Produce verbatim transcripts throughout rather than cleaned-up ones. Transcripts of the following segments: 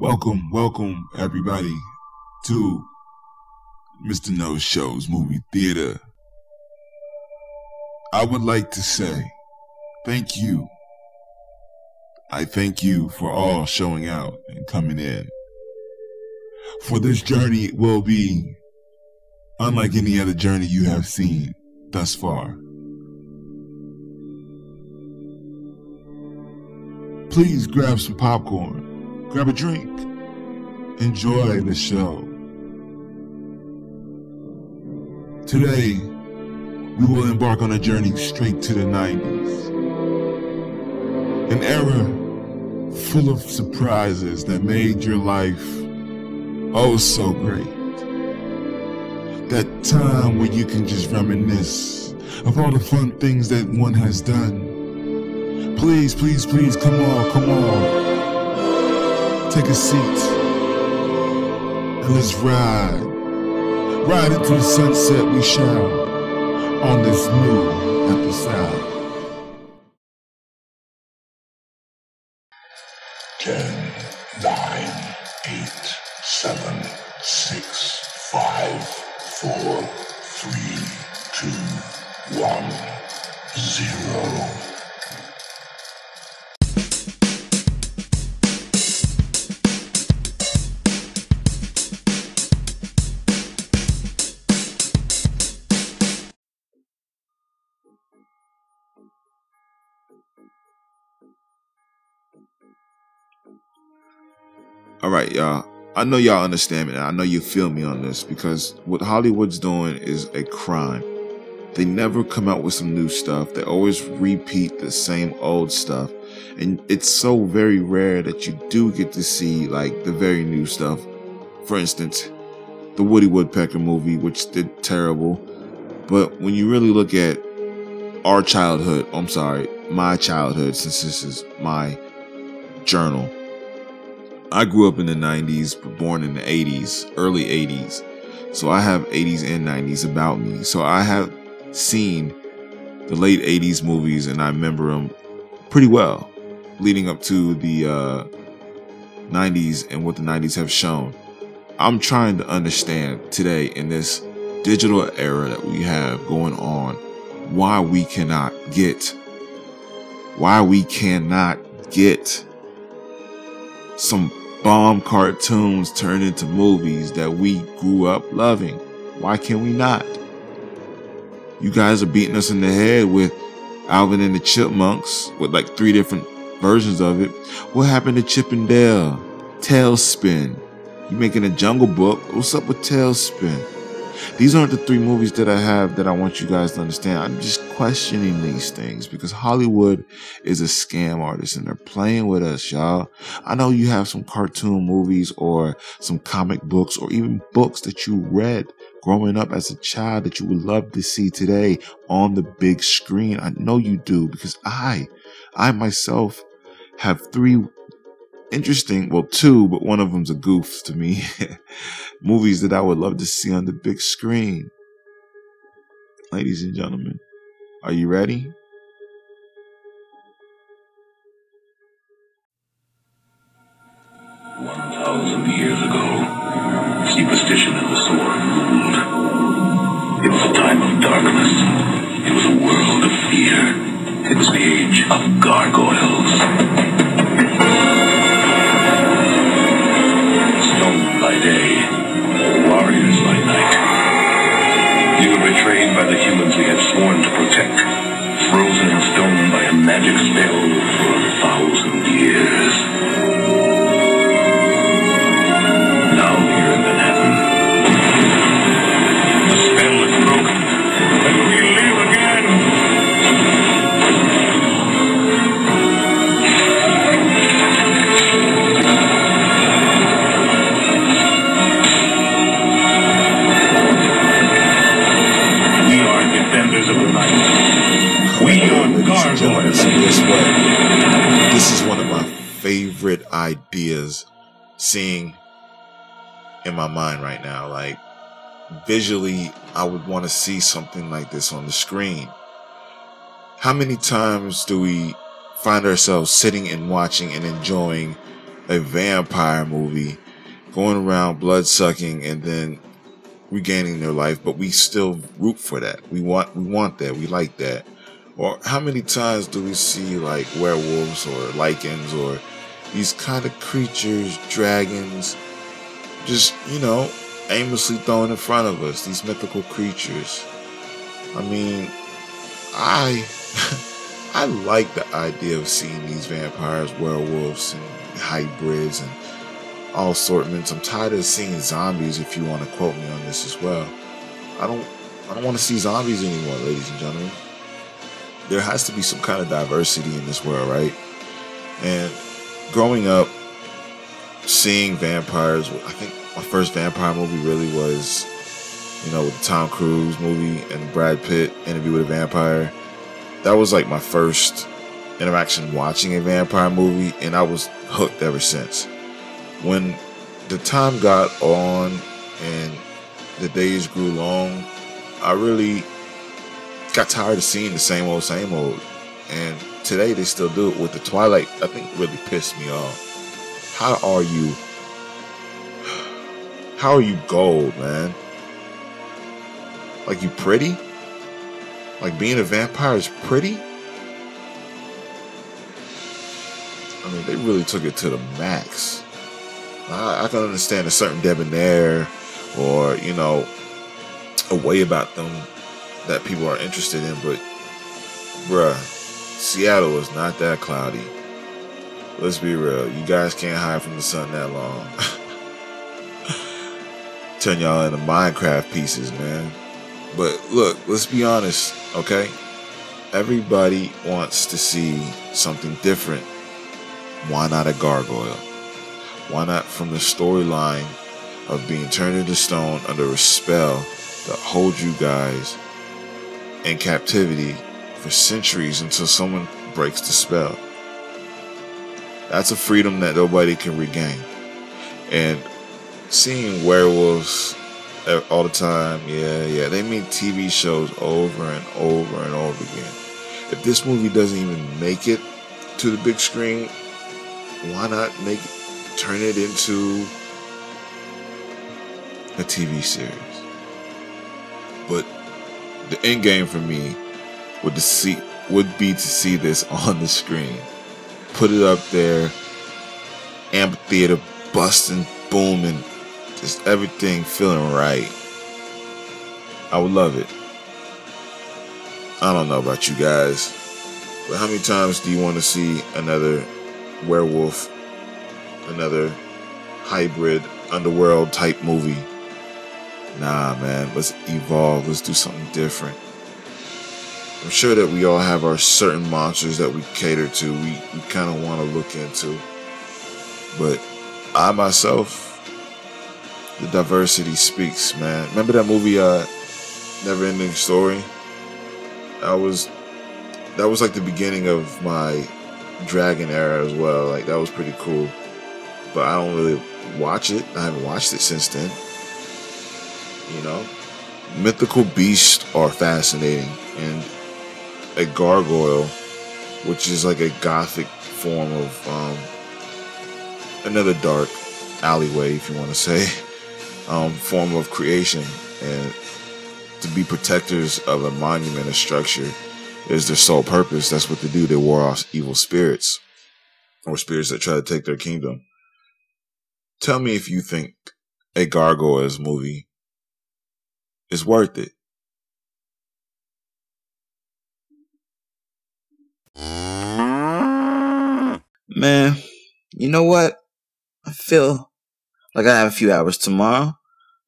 Welcome, welcome everybody to Mister No-Shows Movie Theater. I would like to say thank you. I thank you for all showing out and coming in. For this journey will be unlike any other journey you have seen thus far. Please grab some popcorn, grab a drink, enjoy the show. Today, we will embark on a journey straight to the nineties. An era full of surprises that made your life oh so great. That time where you can just reminisce of all the fun things that one has done. Please, please, please, come on, come on. Take a seat and let's ride. Ride into the sunset we shall on this new episode. Ten, nine, eight, seven, six, five, four, three, two, one, zero. All right, y'all. I know y'all understand me. I know you feel me on this because what Hollywood's doing is a crime. They never come out with some new stuff. They always repeat the same old stuff. And it's so very rare that you do get to see like the very new stuff. For instance, the Woody Woodpecker movie, which did terrible. But when you really look at our childhood, I'm sorry, my childhood, since this is my journal. I grew up in the nineties, but born in the eighties, early eighties. So I have eighties and nineties about me. So I have seen the late eighties movies and I remember them pretty well leading up to the uh, nineties and what the nineties have shown. I'm trying to understand today in this digital era that we have going on, why we cannot get, why we cannot get some bomb cartoons turned into movies that we grew up loving. Why can we not? You guys are beating us in the head with Alvin and the Chipmunks with like three different versions of it. What happened to Chip and Dale? Tailspin. You making a Jungle Book? What's up with Tailspin? These aren't the three movies that I have that I want you guys to understand. I'm just questioning these things because Hollywood is a scam artist and they're playing with us, y'all. I know you have some cartoon movies or some comic books or even books that you read growing up as a child that you would love to see today on the big screen. I know you do because I, I myself have three interesting, well, two, but one of them's a goof to me. Movies that I would love to see on the big screen. Ladies and gentlemen, are you ready? One thousand years ago, superstition and the sword ruled. It was a time of darkness. It was a world of fear. It was the age of gargoyles. By day, warriors by night. You were betrayed by the humans we had sworn to protect, frozen in stone by a magic spell for a thousand years. Now here in Manhattan, the spell is broken, and we live again. This is one of my favorite ideas seeing in my mind right now. Like visually, I would want to see something like this on the screen. How many times do we find ourselves sitting and watching and enjoying a vampire movie, going around blood sucking and then regaining their life, but we still root for that. We want, we want that. We like that. Or how many times do we see like werewolves or lichens or these kind of creatures, dragons, just, you know, aimlessly thrown in front of us, these mythical creatures. I mean, I I like the idea of seeing these vampires, werewolves, and hybrids, and all assortments. I'm tired of seeing zombies, if you want to quote me on this as well. I don't I don't want to see zombies anymore, ladies and gentlemen. There has to be some kind of diversity in this world, right? And growing up, seeing vampires, I think my first vampire movie really was, you know, with the Tom Cruise movie and Brad Pitt, Interview with a Vampire. That was like my first interaction watching a vampire movie, and I was hooked ever since. When the time got on and the days grew long, I really got tired of seeing the same old, same old. And today they still do it with the Twilight. I think really pissed me off. How are you? How are you gold, man? Like, you pretty? Like, being a vampire is pretty? I mean, they really took it to the max. I, I can understand a certain debonair or, you know, a way about them that people are interested in, but bruh, Seattle is not that cloudy. Let's be real. You guys can't hide from the sun that long. Turn y'all into Minecraft pieces, man. But look, let's be honest, okay? Everybody wants to see something different. Why not a gargoyle? Why not from the storyline of being turned into stone under a spell that holds you guys in captivity for centuries until someone breaks the spell? That's a freedom that nobody can regain. And seeing werewolves all the time, yeah, yeah, they make T V shows over and over and over again. If this movie doesn't even make it to the big screen, why not make it, turn it into a T V series? But the end game for me would to see would be to see this on the screen, put it up there, amphitheater busting, booming. Just everything feeling right. I would love it. I don't know about you guys, but how many times do you want to see another werewolf, another hybrid underworld type movie? Nah, man. Let's evolve. Let's do something different. I'm sure that we all have our certain monsters that we cater to, we, we kind of want to look into. But I myself, the diversity speaks, man. Remember that movie, uh, Never Ending Story? I was, that was like the beginning of my dragon era as well. Like, that was pretty cool. But I don't really watch it. I haven't watched it since then. You know? Mythical beasts are fascinating. And a gargoyle, which is like a gothic form of, um, another dark alleyway, if you want to say, Um, form of creation, and to be protectors of a monument, a structure, is their sole purpose. That's what they do. They ward off evil spirits or spirits that try to take their kingdom. Tell me if you think a Gargoyles movie is worth it. Man, you know what? I feel like I have a few hours tomorrow.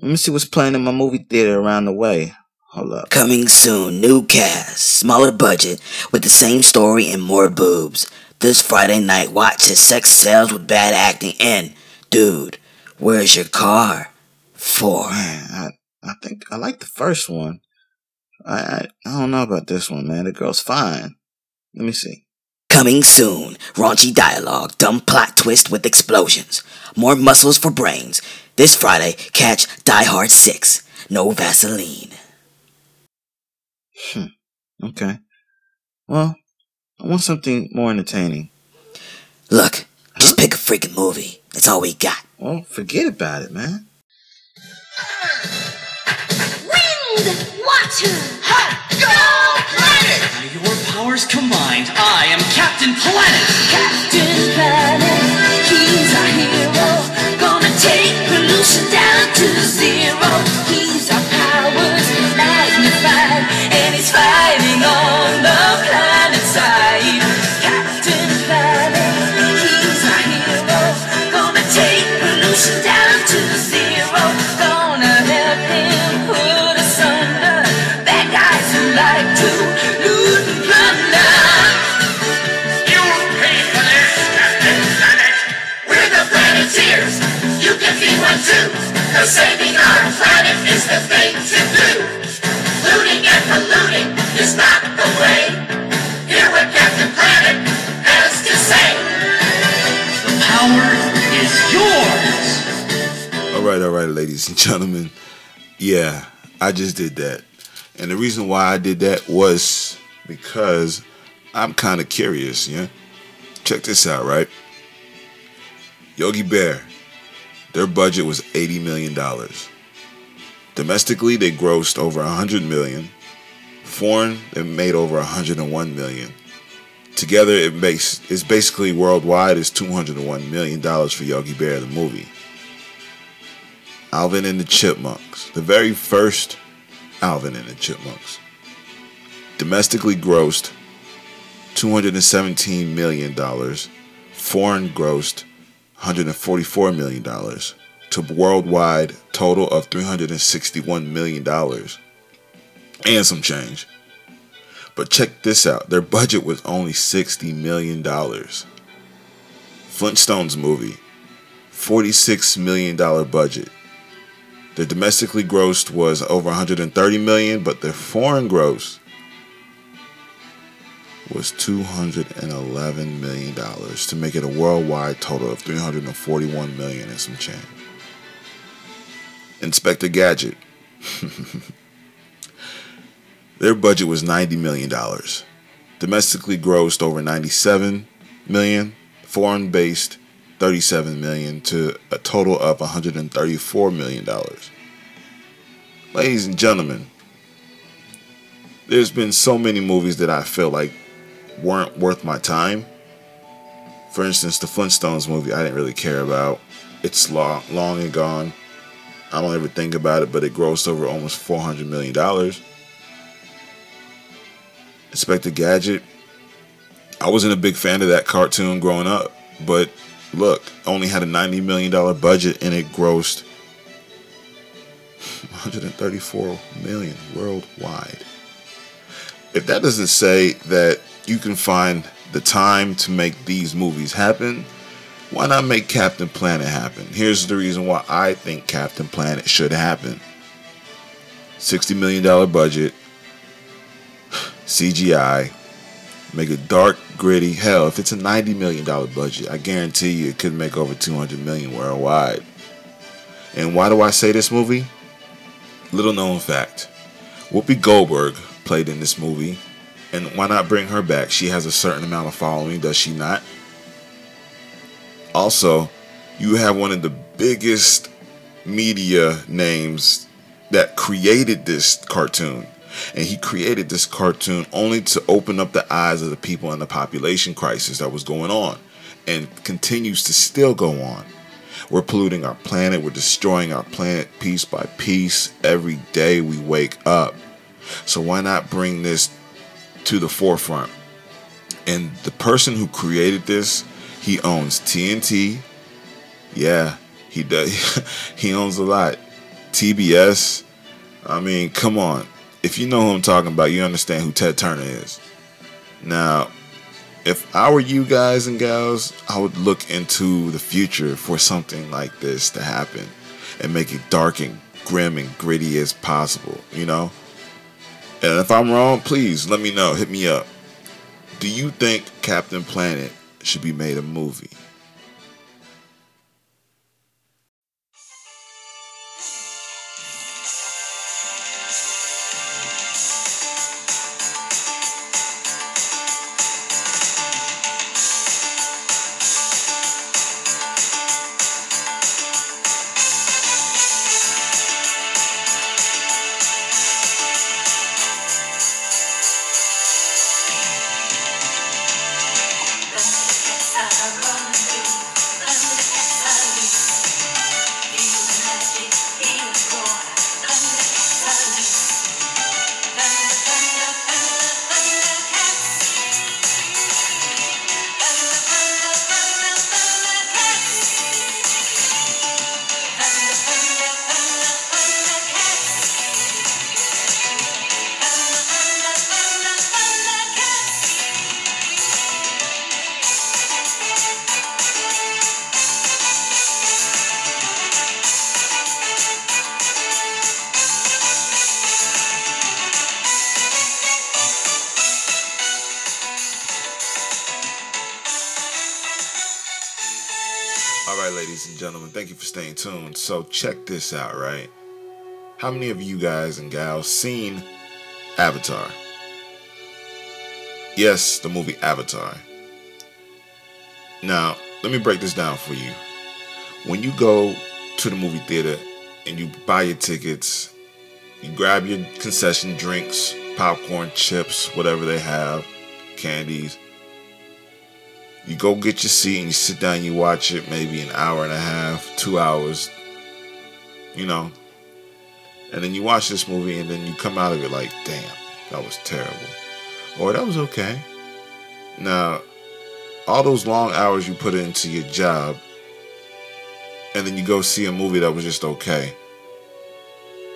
Let me see what's playing in my movie theater around the way. Hold up. Coming soon, new cast, smaller budget, with the same story and more boobs. This Friday night, watch as sex sells with bad acting and, dude, where's your car? Four. Man, I, I think I like the first one. I, I, I don't know about this one, man. The girl's fine. Let me see. Coming soon, raunchy dialogue, dumb plot twist with explosions. More muscles for brains. This Friday, catch Die Hard six. No Vaseline. Hmm. Okay. Well, I want something more entertaining. Look, huh? Just pick a freaking movie. That's all we got. Well, forget about it, man. Wind! Water! Hot! Go Planet! By your powers combined, I am Captain Planet! Captain Planet, he's our hero. Gonna take pollution down to zero. He's our powers magnified, and he's fighting on the planet side. Captain Planet, he's our hero. Gonna take pollution down to zero. Gonna help him put asunder bad guys who like to loot and plunder. You pay for this, Captain Planet. We're the Planeteers. You can be one too. Cause saving our planet is the thing to do. Looting and polluting is not the way. Hear what Captain Planet has to say. The power is yours. Alright, alright, ladies and gentlemen. Yeah, I just did that. And the reason why I did that was because I'm kind of curious, yeah? Check this out, right? Yogi Bear, their budget was eighty million dollars. Domestically, they grossed over one hundred million dollars. Foreign, they made over one hundred one million dollars. Together, it makes it's basically worldwide is two hundred one million dollars for Yogi Bear, the movie. Alvin and the Chipmunks, the very first Alvin and the Chipmunks, domestically grossed two hundred seventeen million dollars. Foreign grossed one hundred forty-four million dollars to a worldwide total of three hundred sixty-one million dollars and some change. But check this out. Their budget was only sixty million dollars. Flintstones movie, forty-six million dollars budget. Their domestically grossed was over one hundred thirty million dollars, but their foreign gross was two hundred eleven million dollars to make it a worldwide total of three hundred forty-one million dollars and some change. Inspector Gadget. Their budget was ninety million dollars. Domestically grossed over ninety-seven million dollars, foreign based thirty-seven million dollars to a total of one hundred thirty-four million dollars. Ladies and gentlemen, there's been so many movies that I feel like weren't worth my time. For instance, the Flintstones movie I didn't really care about. It's long, long and gone. I don't ever think about it, but it grossed over almost four hundred million dollars. Inspector Gadget. I wasn't a big fan of that cartoon growing up, but look, only had a ninety million dollars budget and it grossed one hundred thirty-four million dollars worldwide. If that doesn't say that you can find the time to make these movies happen, why not make Captain Planet happen? Here's the reason why I think Captain Planet should happen. sixty million dollars budget, C G I. Make it dark, gritty. Hell, if it's a ninety million dollars budget, I guarantee you it could make over two hundred million dollars worldwide. And why do I say this movie? Little known fact. Whoopi Goldberg played in this movie. And why not bring her back? She has a certain amount of following, does she not? Also, you have one of the biggest media names that created this cartoon. And he created this cartoon only to open up the eyes of the people in the population crisis that was going on and continues to still go on. We're polluting our planet. We're destroying our planet piece by piece. Every day we wake up. So why not bring this to the forefront? And the person who created this, he owns T N T. Yeah, he does. He owns a lot. T B S. I mean, come on. If you know who I'm talking about, you understand who Ted Turner is. Now, if I were you guys and gals, I would look into the future for something like this to happen and make it dark and grim and gritty as possible, you know? And if I'm wrong, please let me know. Hit me up. Do you think Captain Planet should be made a movie? ladies and gentlemen, thank you for staying tuned. So check this out, right? How many of you guys and gals seen Avatar? Yes, the movie Avatar. Now, let me break this down for you. When you go to the movie theater and you buy your tickets, you grab your concession drinks, popcorn, chips, whatever they have, candies. You go get your seat and you sit down and you watch it maybe an hour and a half, two hours, you know. And then you watch this movie and then you come out of it like, damn, that was terrible. Or that was okay. Now, all those long hours you put into your job, and then you go see a movie that was just okay.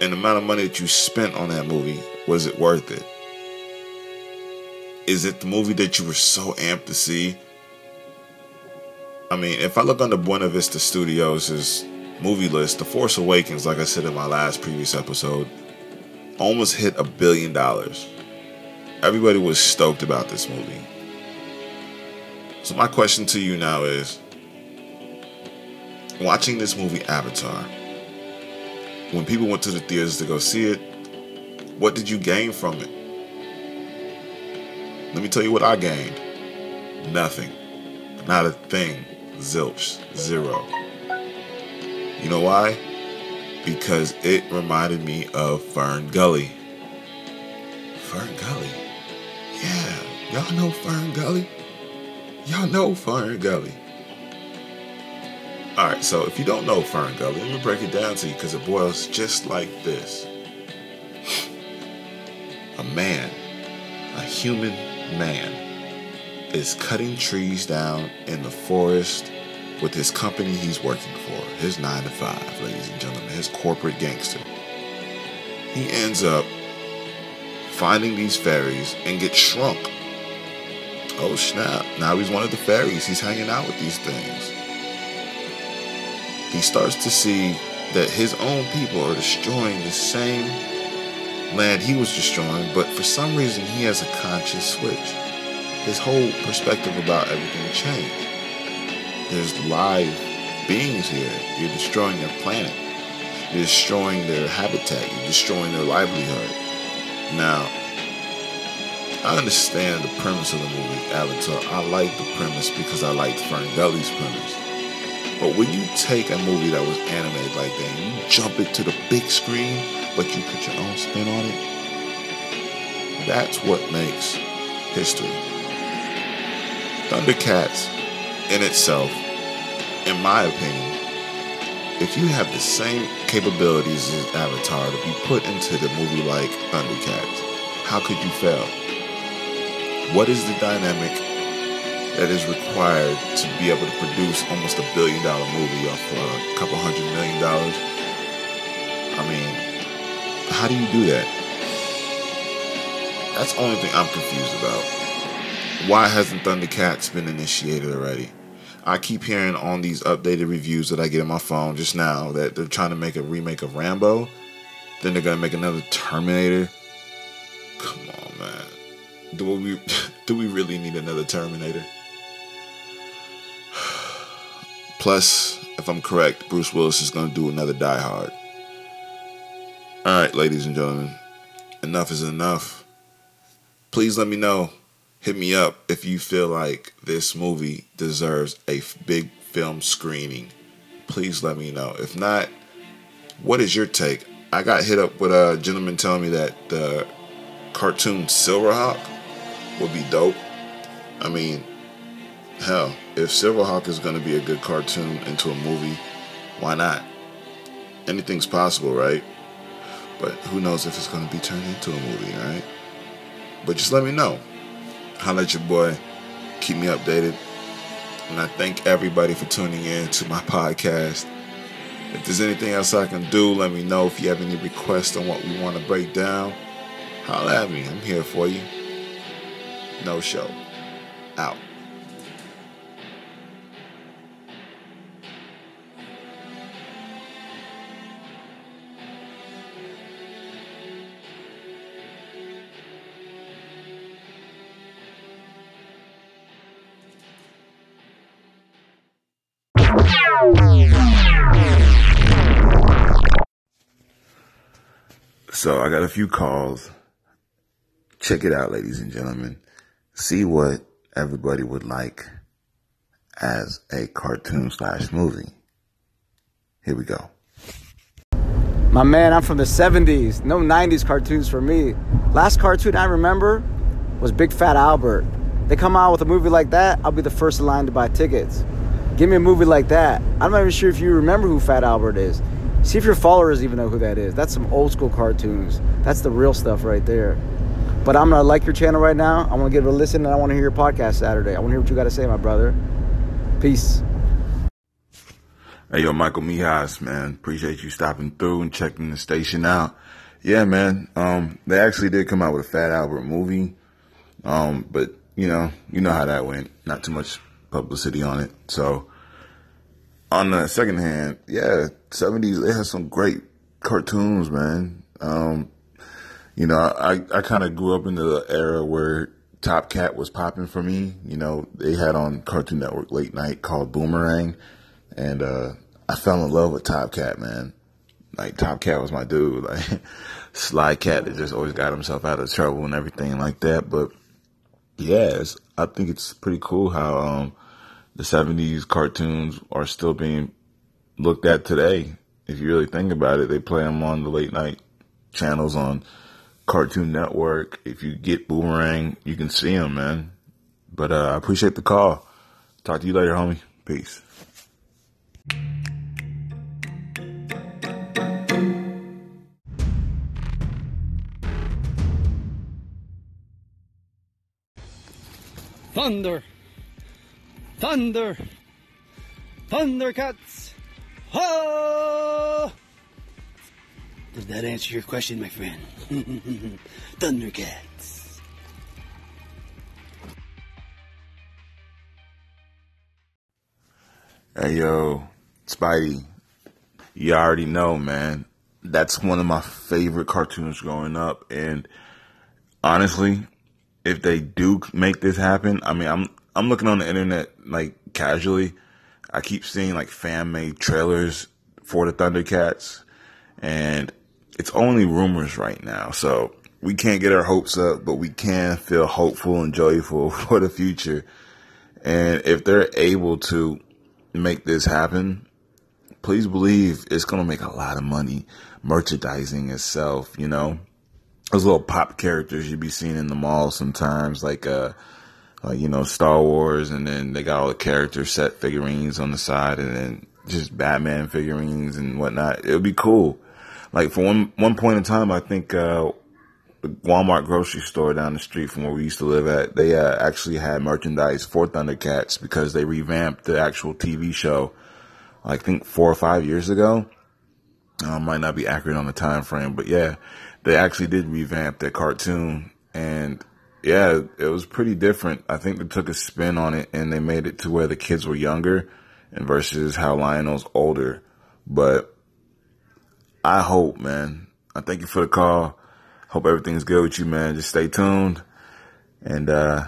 And the amount of money that you spent on that movie, was it worth it? Is it the movie that you were so amped to see? I mean, if I look under Buena Vista Studios' movie list, The Force Awakens, like I said in my last previous episode, almost hit a billion dollars. Everybody was stoked about this movie. So my question to you now is, watching this movie Avatar, when people went to the theaters to go see it, what did you gain from it? Let me tell you what I gained. Nothing. Not a thing. Zilch. Zero. You know why? Because it reminded me of Fern Gully. Fern Gully? Yeah. Y'all know Fern Gully? Y'all know Fern Gully. Alright, so if you don't know Fern Gully, let me break it down to you because it boils just like this. A man, a human man, is cutting trees down in the forest with his company he's working for, his nine to five, ladies and gentlemen, his corporate gangster. He ends up finding these fairies and gets shrunk. Oh snap, now he's one of the fairies, he's hanging out with these things. He starts to see that his own people are destroying the same land he was destroying, but for some reason he has a conscious switch. His whole perspective about everything changed. There's live beings here. You're destroying their planet. You're destroying their habitat. You're destroying their livelihood. Now, I understand the premise of the movie Avatar. I like the premise because I liked Fern Gully's premise. But when you take a movie that was animated like that and you jump it to the big screen, but you put your own spin on it, that's what makes history. Thundercats, in itself, in my opinion, if you have the same capabilities as Avatar to be put into the movie like Thundercats, how could you fail? What is the dynamic that is required to be able to produce almost a billion dollar movie off a couple hundred million dollars? I mean, how do you do that? That's the only thing I'm confused about. Why hasn't Thundercats been initiated already? I keep hearing on these updated reviews that I get on my phone just now that they're trying to make a remake of Rambo. Then they're going to make another Terminator. Come on, man. Do we, do we really need another Terminator? Plus, if I'm correct, Bruce Willis is going to do another Die Hard. Alright, ladies and gentlemen. Enough is enough. Please let me know. Hit me up if you feel like this movie deserves a big film screening. Please let me know. If not, what is your take? I got hit up with a gentleman telling me that the cartoon Silverhawk would be dope. I mean, hell, if Silverhawk is going to be a good cartoon into a movie, why not? Anything's possible, right? But who knows if it's going to be turned into a movie, right? But just let me know. Holla at your boy. Keep me updated. And I thank everybody for tuning in to my podcast. If there's anything else I can do, let me know. If you have any requests on what we want to break down, holla at me. I'm here for you. No show. Out. Yeah. So I got a few calls. Check it out, ladies and gentlemen. See what everybody would like as a cartoon slash movie. Here we go. My man, I'm from the seventies. No nineties cartoons for me. Last cartoon I remember was Big Fat Albert. They come out with a movie like that, I'll be the first in line to buy tickets. Give me a movie like that. I'm not even sure if you remember who Fat Albert is. See if your followers even know who that is. That's some old school cartoons. That's the real stuff right there. But I'm gonna like your channel right now. I wanna give it a listen and I wanna hear your podcast Saturday. I wanna hear what you gotta say, my brother. Peace. Hey, yo, Michael Mijas, man. Appreciate you stopping through and checking the station out. Yeah, man. Um, they actually did come out with a Fat Albert movie. Um, but you know, you know how that went. Not too much publicity on it. So on the second hand, yeah, seventies, they had some great cartoons, man. Um, you know, I, I kind of grew up in the era where Top Cat was popping for me. You know, they had on Cartoon Network late night called Boomerang. And, uh, I fell in love with Top Cat, man. Like, Top Cat was my dude. Like, sly cat that just always got himself out of trouble and everything like that. But yeah, it's, I think it's pretty cool how, um, the seventies cartoons are still being looked at today. If you really think about it, they play them on the late night channels on Cartoon Network. If you get Boomerang, you can see them, man. But uh, I appreciate the call. Talk to you later, homie. Peace. Thunder. Thunder. Thundercats. Ho! Does that answer your question, my friend? Thundercats. Hey, yo, Spidey. You already know, man. That's one of my favorite cartoons growing up. And honestly, if they do make this happen, I mean, I'm, I'm looking on the internet, like, casually. I keep seeing, like, fan-made trailers for the Thundercats. And it's only rumors right now, so we can't get our hopes up, but we can feel hopeful and joyful for the future. And if they're able to make this happen, please believe it's going to make a lot of money merchandising itself, you know? Those little pop characters you'd be seeing in the mall sometimes, like, uh, like, you know, Star Wars, and then they got all the character set figurines on the side, and then just Batman figurines and whatnot. It would be cool. Like, for one one point in time, I think uh, the Walmart grocery store down the street from where we used to live at, they uh, actually had merchandise for Thundercats because they revamped the actual T V show, I think, four or five years ago. I uh, might not be accurate on the time frame, but yeah, they actually did revamp that cartoon. And yeah, it was pretty different. I think they took a spin on it and they made it to where the kids were younger and versus how Lionel's older. But I hope, man. I thank you for the call. Hope everything's good with you, man. Just stay tuned and uh,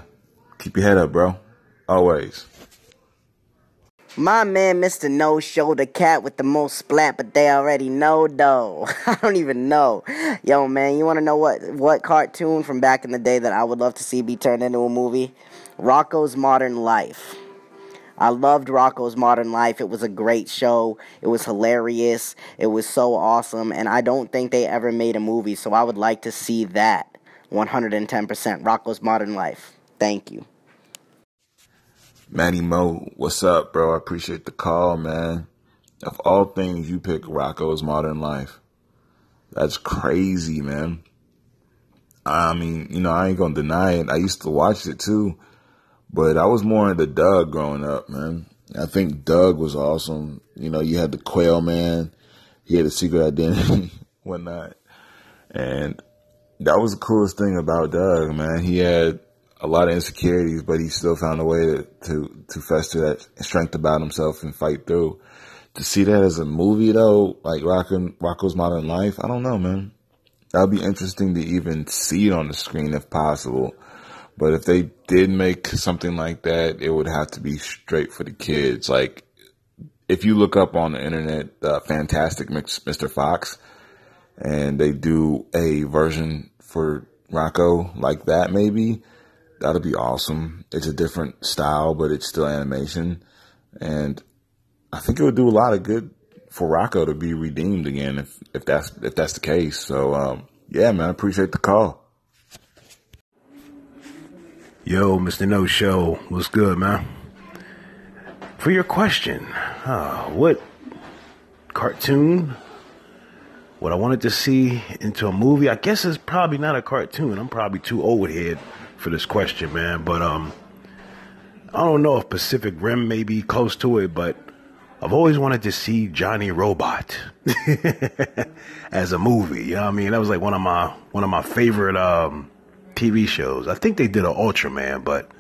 keep your head up, bro. Always. My man, Mister No-Show, the cat with the most splat, but they already know, though. I don't even know. Yo, man, you want to know what, what cartoon from back in the day that I would love to see be turned into a movie? Rocko's Modern Life. I loved Rocko's Modern Life. It was a great show. It was hilarious. It was so awesome. And I don't think they ever made a movie, so I would like to see that one hundred ten percent. Rocko's Modern Life. Thank you. Matty Mo, what's up, bro? I appreciate the call, man. Of all things, you pick Rocko's Modern Life. That's crazy, man. I mean, you know, I ain't going to deny it. I used to watch it, too. But I was more into Doug growing up, man. I think Doug was awesome. You know, you had the Quail Man. He had a secret identity, whatnot. And that was the coolest thing about Doug, man. He had a lot of insecurities, but he still found a way to, to, to fester that strength about himself and fight through. To see that as a movie, though, like Rockin', Rocko's Modern Life, I don't know, man. That would be interesting to even see it on the screen if possible. But if they did make something like that, it would have to be straight for the kids. Like, if you look up on the internet, uh, Fantastic Mister Fox, and they do a version for Rocko like that, maybe that'll be awesome. It's a different style, but it's still animation, and I think it would do a lot of good for Rocko to be redeemed again if if that's if that's the case. So um, yeah, man, I appreciate the call. Yo, Mister No Show, what's good, man? For your question, uh, what cartoon what I wanted to see into a movie? I guess it's probably not a cartoon. I'm probably too old head for this question, man. But um, I don't know if Pacific Rim may be close to it, but I've always wanted to see Johnny Robot as a movie. You know what I mean? That was like one of my one of my favorite um, T V shows. I think they did an Ultraman, but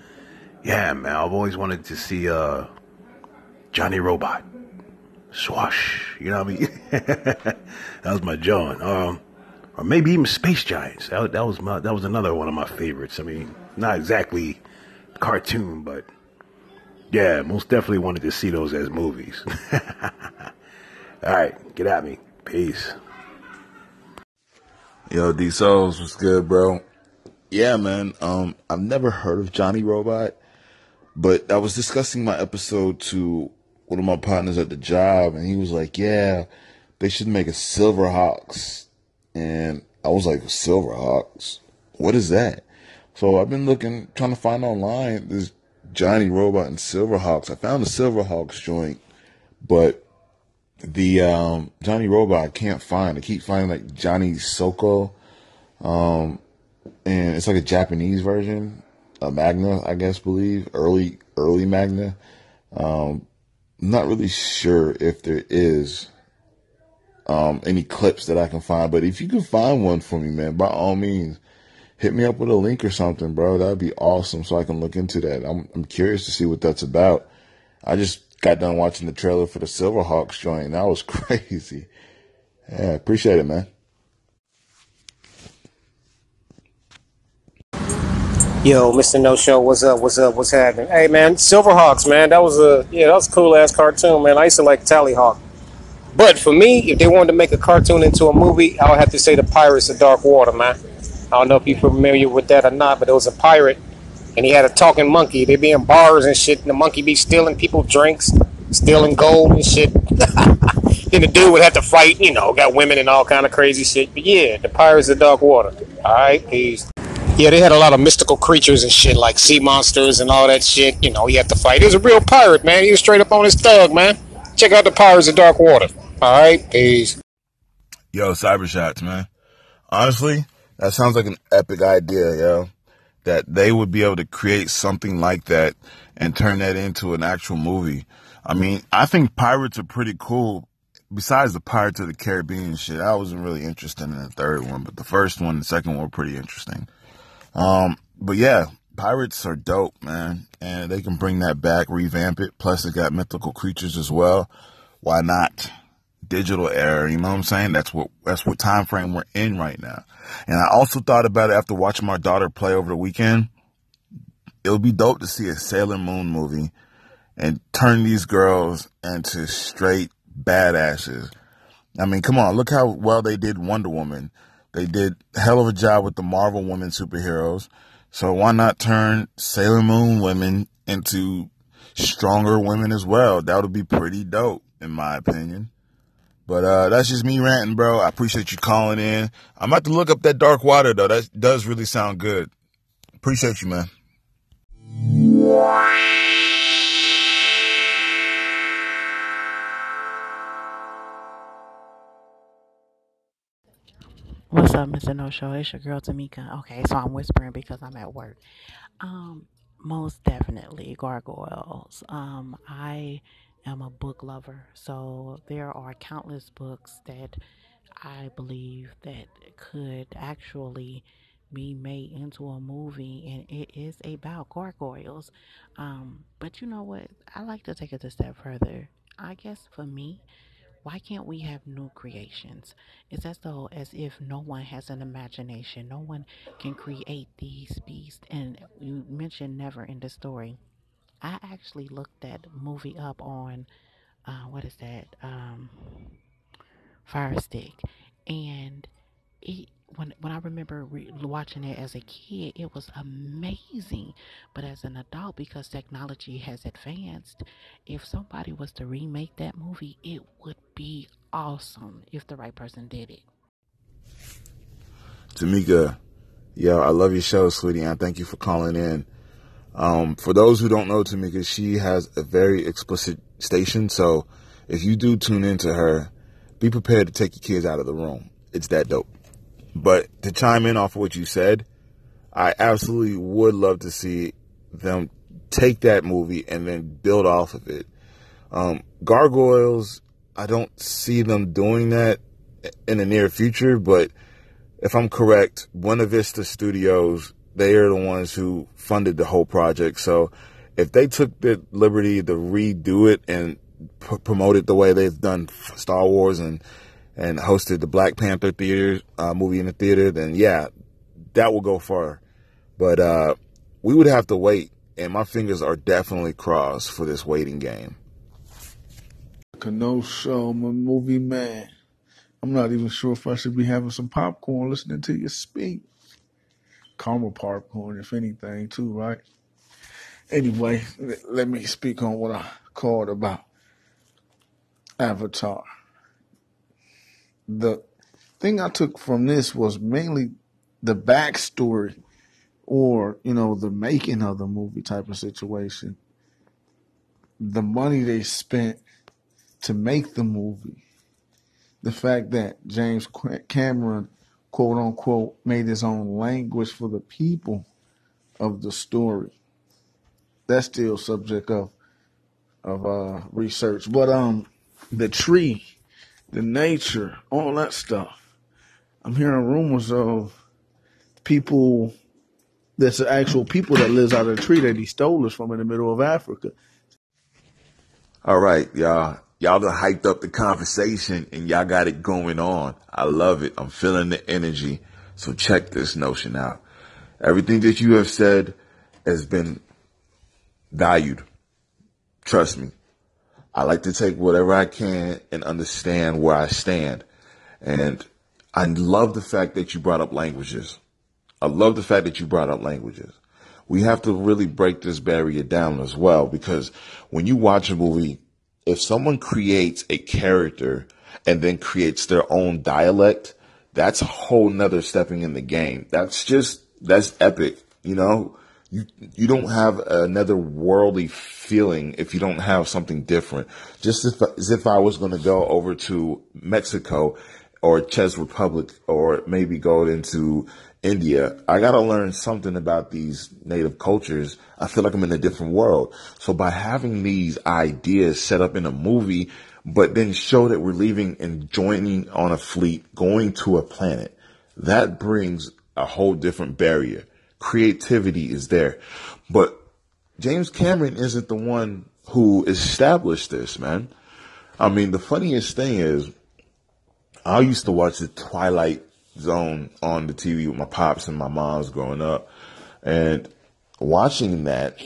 yeah, man, I've always wanted to see uh, Johnny Robot. Swash, you know what I mean? That was my John. Um, or maybe even Space Giants. That, that was my, that was another one of my favorites. I mean, not exactly cartoon, but yeah, most definitely wanted to see those as movies. All right, get at me. Peace. Yo, D Souls, what's good, bro? Yeah, man. Um, I've never heard of Johnny Robot, but I was discussing my episode to one of my partners at the job, and he was like, yeah, they should make a Silverhawks. And I was like, Silverhawks? What is that? So I've been looking, trying to find online this Johnny Robot and Silverhawks. I found the Silverhawks joint, but the um, Johnny Robot I can't find. I keep finding like Johnny Soko, um, and it's like a Japanese version, a Magna, I guess, believe, early, early Magna. Um, Not really sure if there is um, any clips that I can find, but if you can find one for me, man, by all means, hit me up with a link or something, bro. That'd be awesome, so I can look into that. I'm I'm curious to see what that's about. I just got done watching the trailer for the Silverhawks joint, and that was crazy. Yeah, appreciate it, man. Yo, Mister No Show, what's up? What's up? What's happening? Hey, man, Silverhawks, man, that was a yeah, that was a cool ass cartoon, man. I used to like Tallyhawk, but for me, if they wanted to make a cartoon into a movie, I would have to say the Pirates of Dark Water, man. I don't know if you're familiar with that or not, but it was a pirate, and he had a talking monkey. They'd be in bars and shit, and the monkey be stealing people drinks, stealing gold and shit. Then the dude would have to fight, you know, got women and all kind of crazy shit. But yeah, the Pirates of Dark Water. All right, peace. Yeah, they had a lot of mystical creatures and shit, like sea monsters and all that shit. You know, he had to fight. He was a real pirate, man. He was straight up on his thug, man. Check out the Pirates of Dark Water. All right, peace. Yo, Cybershots, man. Honestly, that sounds like an epic idea, yo. That they would be able to create something like that and turn that into an actual movie. I mean, I think pirates are pretty cool. Besides the Pirates of the Caribbean shit, I wasn't really interested in the third one, but the first one and the second one were pretty interesting. Um, but yeah, pirates are dope, man, and they can bring that back, revamp it. Plus it got mythical creatures as well. Why not? Digital era, you know what I'm saying? That's what, that's what time frame we're in right now. And I also thought about it after watching my daughter play over the weekend. It would be dope to see a Sailor Moon movie and turn these girls into straight badasses. I mean, come on, look how well they did Wonder Woman. They did a hell of a job with the Marvel women superheroes. So why not turn Sailor Moon women into stronger women as well? That would be pretty dope, in my opinion. But uh, that's just me ranting, bro. I appreciate you calling in. I'm about to look up that Dark Water, though. That does really sound good. Appreciate you, man. What's up, Mister No Show? It's your girl, Tamika. Okay, so I'm whispering because I'm at work. Um, most definitely Gargoyles. Um, I am a book lover, so there are countless books that I believe that could actually be made into a movie, and it is about gargoyles. Um, but you know what? I like to take it a step further. I guess for me, why can't we have new creations? It's as though as if no one has an imagination. No one can create these beasts. And you mentioned Never in the Story. I actually looked that movie up on uh, what is that, um, Fire Stick. And it, when when I remember re- watching it as a kid, it was amazing. But as an adult, because technology has advanced, if somebody was to remake that movie, it would be awesome if the right person did it. Tamika, yo, I love your show, sweetie, and thank you for calling in. Um, for those who don't know Tamika, she has a very explicit station, so if you do tune into her, be prepared to take your kids out of the room. It's that dope. But to chime in off of what you said, I absolutely would love to see them take that movie and then build off of it. Um, Gargoyles, I don't see them doing that in the near future, but if I'm correct, Buena Vista Studios, they are the ones who funded the whole project. So if they took the liberty to redo it and p- promote it the way they've done Star Wars and and hosted the Black Panther theater uh, movie in the theater, then yeah, that will go far. But uh, we would have to wait, and my fingers are definitely crossed for this waiting game. No-Show, I'm a movie man. I'm not even sure if I should be having some popcorn listening to you speak. Caramel popcorn, if anything, too, right? Anyway, let me speak on what I called about Avatar. The thing I took from this was mainly the backstory or, you know, the making of the movie type of situation. The money they spent to make the movie. The fact that James Cameron, quote unquote, made his own language for the people of the story. That's still subject of of uh, research. But um, the tree, the nature, all that stuff. I'm hearing rumors of people, there's actual people that lives out of the tree that he stole us from in the middle of Africa. All right, y'all. Y'all done hyped up the conversation and y'all got it going on. I love it. I'm feeling the energy. So check this notion out. Everything that you have said has been valued. Trust me. I like to take whatever I can and understand where I stand. And I love the fact that you brought up languages. I love the fact that you brought up languages. We have to really break this barrier down as well, because when you watch a movie, if someone creates a character and then creates their own dialect, that's a whole nother stepping in the game. That's just, that's epic. You know, you, you don't have another worldly feeling if you don't have something different. Just as if, as if I was going to go over to Mexico or Czech Republic or maybe go into India, I got to learn something about these native cultures. I feel like I'm in a different world. So by having these ideas set up in a movie, but then show that we're leaving and joining on a fleet, going to a planet, that brings a whole different barrier. Creativity is there. But James Cameron isn't the one who established this, man. I mean, the funniest thing is, I used to watch the Twilight Zone on the T V with my pops and my moms growing up, and watching that,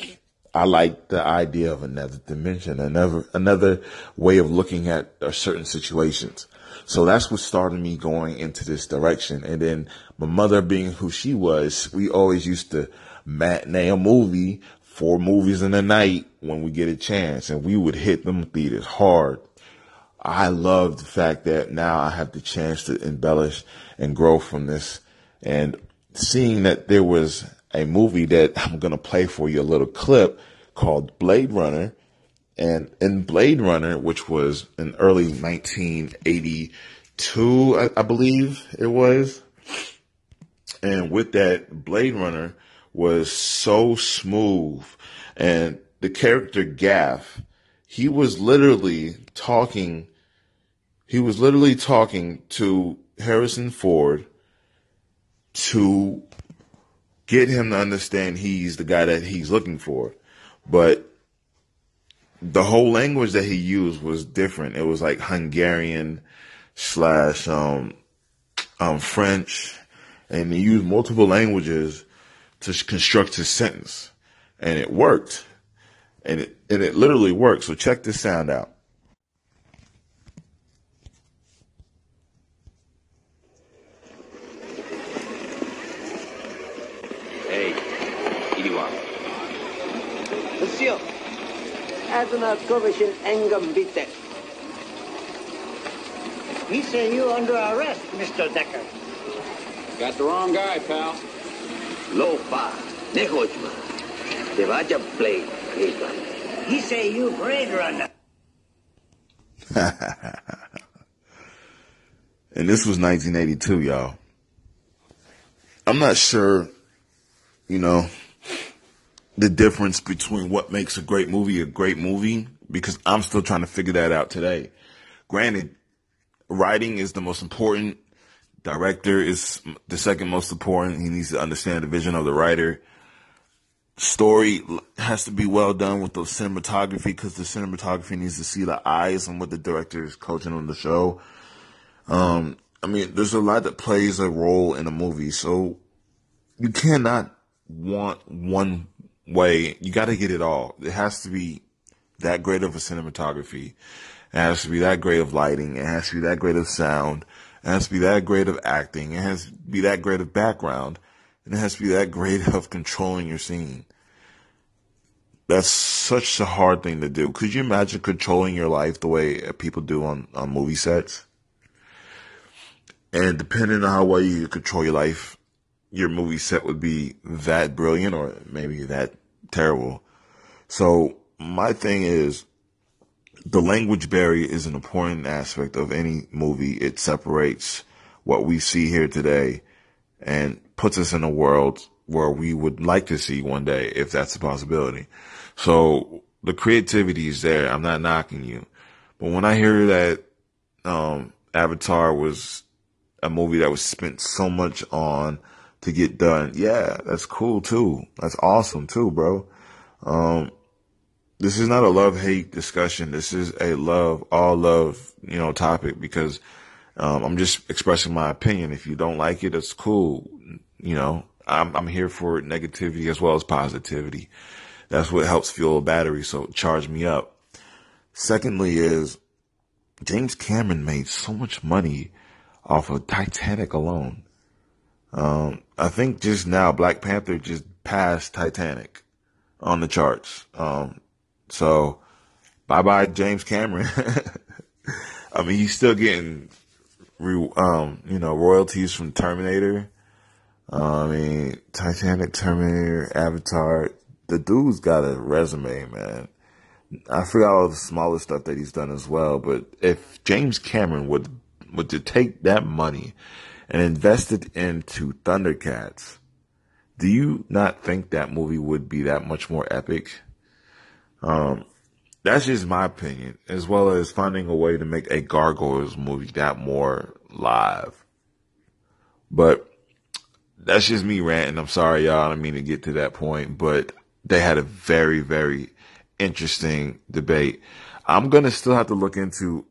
I liked the idea of another dimension, another another way of looking at certain situations. So that's what started me going into this direction. And then my mother, being who she was, we always used to matinee a movie, four movies in a night when we get a chance, and we would hit them theaters hard. I love the fact that now I have the chance to embellish and grow from this, and seeing that there was a movie that I'm going to play for you a little clip called Blade Runner. And in Blade Runner, which was in early nineteen eighty-two, I, I believe it was. And with that, Blade Runner was so smooth. And the character Gaff, he was literally talking He was literally talking to Harrison Ford to get him to understand he's the guy that he's looking for. But the whole language that he used was different. It was like Hungarian slash um, um, French. And he used multiple languages to construct his sentence. And it worked. And it, and it literally worked. So check this sound out. kogosh in Engam Bitek. We say you under arrest, Mister Decker. Got the wrong guy, pal. Lopa, Nehojma, Devaja Blade, he say you Blade Runner. And this was nineteen eighty-two, y'all. I'm not sure, you know, the difference between what makes a great movie a great movie, because I'm still trying to figure that out today. Granted, writing is the most important. Director is the second most important. He needs to understand the vision of the writer. Story has to be well done with the cinematography, because the cinematography needs to see the eyes and what the director is coaching on the show. Um, I mean, there's a lot that plays a role in a movie, so you cannot want one way. You got to get it all. It has to be that great of a cinematography. It has to be that great of lighting. It has to be that great of sound. It has to be that great of acting. It has to be that great of background. And it has to be that great of controlling your scene. That's such a hard thing to do. Could you imagine controlling your life the way people do on, on movie sets? And depending on how well you control your life, your movie set would be that brilliant or maybe that terrible. So my thing is, the language barrier is an important aspect of any movie. It separates what we see here today and puts us in a world where we would like to see one day, if that's a possibility. So the creativity is there. I'm not knocking you. But when I hear that um, Avatar was a movie that was spent so much on to get done, yeah, that's cool too. That's awesome too, bro. Um, this is not a love-hate discussion. This is a love, all love, you know, topic, because um, I'm just expressing my opinion. If you don't like it, it's cool. You know, I'm, I'm here for negativity as well as positivity. That's what helps fuel a battery. So charge me up. Secondly is James Cameron made so much money off of Titanic alone. Um, I think just now Black Panther just passed Titanic on the charts. Um, so bye bye James Cameron. I mean, he's still getting, re um, you know, royalties from Terminator. Uh, I mean, Titanic, Terminator, Avatar. The dude's got a resume, man. I forgot all the smaller stuff that he's done as well. But if James Cameron would would to take that money and invest it into Thundercats, do you not think that movie would be that much more epic? Um, that's just my opinion, as well as finding a way to make a Gargoyles movie that more live. But that's just me ranting. I'm sorry, y'all. I don't mean to get to that point, but they had a very, very interesting debate. I'm going to still have to look into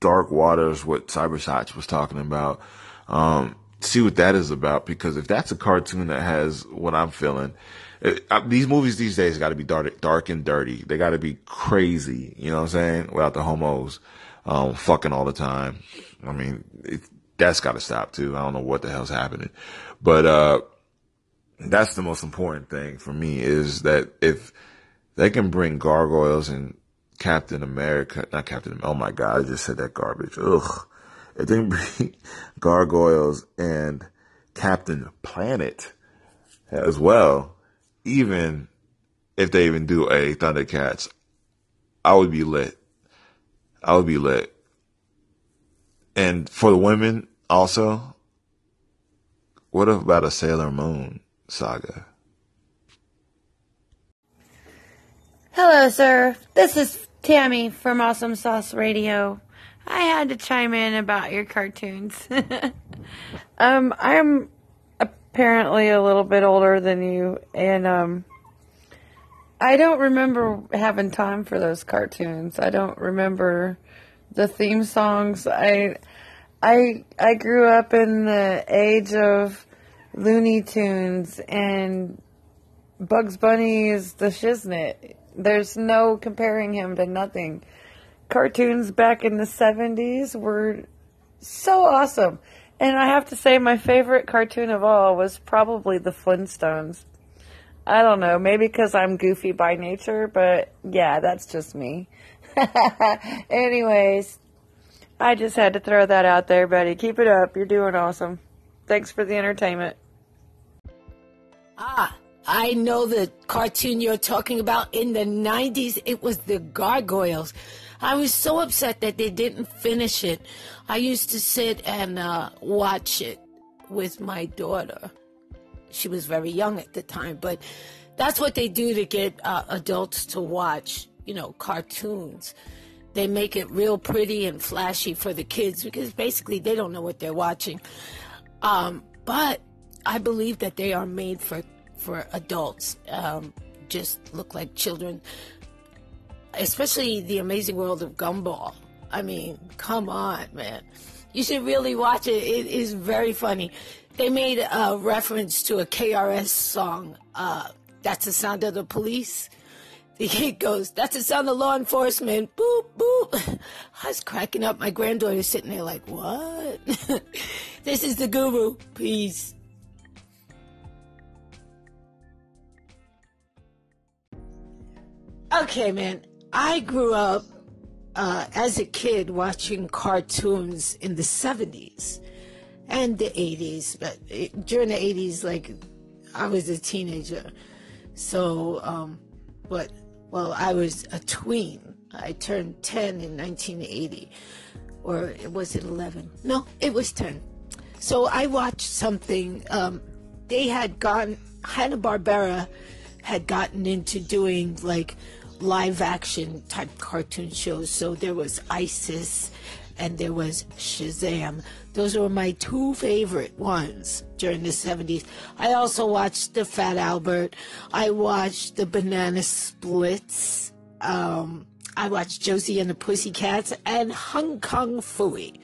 Dark Waters, what Cybershots was talking about, um, see what that is about, because if that's a cartoon that has what I'm feeling, it, I, these movies these days got to be dark, dark and dirty. They got to be crazy, you know what I'm saying, without the homos um, fucking all the time. I mean, it, that's got to stop, too. I don't know what the hell's happening. But uh that's the most important thing for me, is that if they can bring Gargoyles and Captain America, not Captain, oh my God, I just said that garbage. Ugh. If they can bring Gargoyles and Captain Planet as well, even if they even do a Thundercats, I would be lit. I would be lit. And for the women also, what about a Sailor Moon saga? Hello, sir. This is Tammy from Awesome Sauce Radio. I had to chime in about your cartoons. um, I'm apparently a little bit older than you, and um, I don't remember having time for those cartoons. I don't remember the theme songs. I... I I grew up in the age of Looney Tunes, and Bugs Bunny is the shiznit. There's no comparing him to nothing. Cartoons back in the seventies were so awesome. And I have to say my favorite cartoon of all was probably the Flintstones. I don't know, maybe because I'm goofy by nature, but yeah, that's just me. Anyways, I just had to throw that out there, buddy. Keep it up. You're doing awesome. Thanks for the entertainment. Ah, I know the cartoon you're talking about. In the nineties, it was the Gargoyles. I was so upset that they didn't finish it. I used to sit and uh, watch it with my daughter. She was very young at the time, but that's what they do to get uh, adults to watch, you know, cartoons. They make it real pretty and flashy for the kids because basically they don't know what they're watching. Um, but I believe that they are made for, for adults, um, just look like children, especially The Amazing World of Gumball. I mean, come on, man. You should really watch it. It is very funny. They made a reference to a K R S song, uh, That's the Sound of the Police. The kid goes, that's the sound of law enforcement, boop, boop. I was cracking up. My granddaughter's sitting there like, what? This is the guru. Peace. Okay, man. I grew up uh, as a kid watching cartoons in the seventies. And the eighties, but it, during the eighties, like, I was a teenager. So, um, but, well, I was a tween. I turned ten in nineteen eighty. Or was it eleven? No, it was ten. So I watched something. Um, they had gotten, Hanna-Barbera had gotten into doing, like, live-action type cartoon shows. So there was ISIS, and there was Shazam. Those were my two favorite ones during the seventies. I also watched the Fat Albert. I watched the Banana Splits. Um, I watched Josie and the Pussycats and Hong Kong Phooey.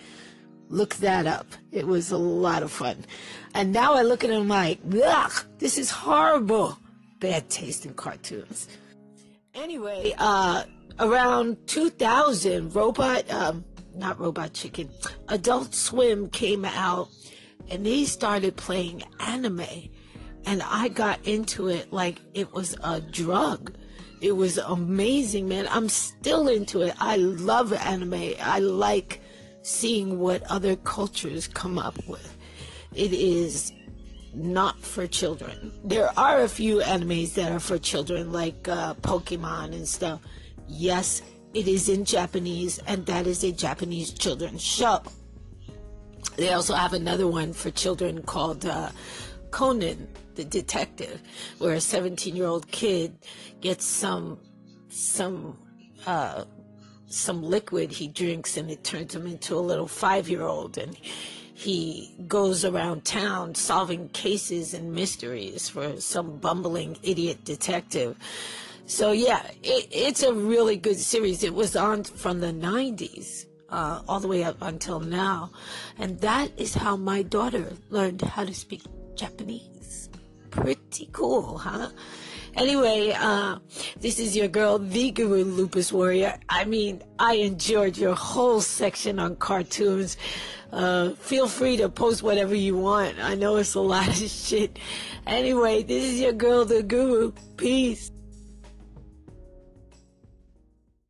Look that up. It was a lot of fun. And now I look at them like, ugh, this is horrible. Bad taste in cartoons. Anyway, uh, around two thousand, Robot... Um, Not Robot Chicken. Adult Swim came out, and they started playing anime, and I got into it like it was a drug. It was amazing, man. I'm still into it. I love anime. I like seeing what other cultures come up with. It is not for children. There are a few animes that are for children, like uh, Pokemon and stuff. Yes, it is in Japanese, and that is a Japanese children's show. They also have another one for children called uh, Conan the Detective, where a seventeen-year-old kid gets some some uh, some liquid he drinks, and it turns him into a little five-year-old, and he goes around town solving cases and mysteries for some bumbling idiot detective. So, yeah, it, it's a really good series. It was on from the nineties uh, all the way up until now. And that is how my daughter learned how to speak Japanese. Pretty cool, huh? Anyway, uh, this is your girl, the Guru Lupus Warrior. I mean, I enjoyed your whole section on cartoons. Uh, feel free to post whatever you want. I know it's a lot of shit. Anyway, this is your girl, the Guru. Peace.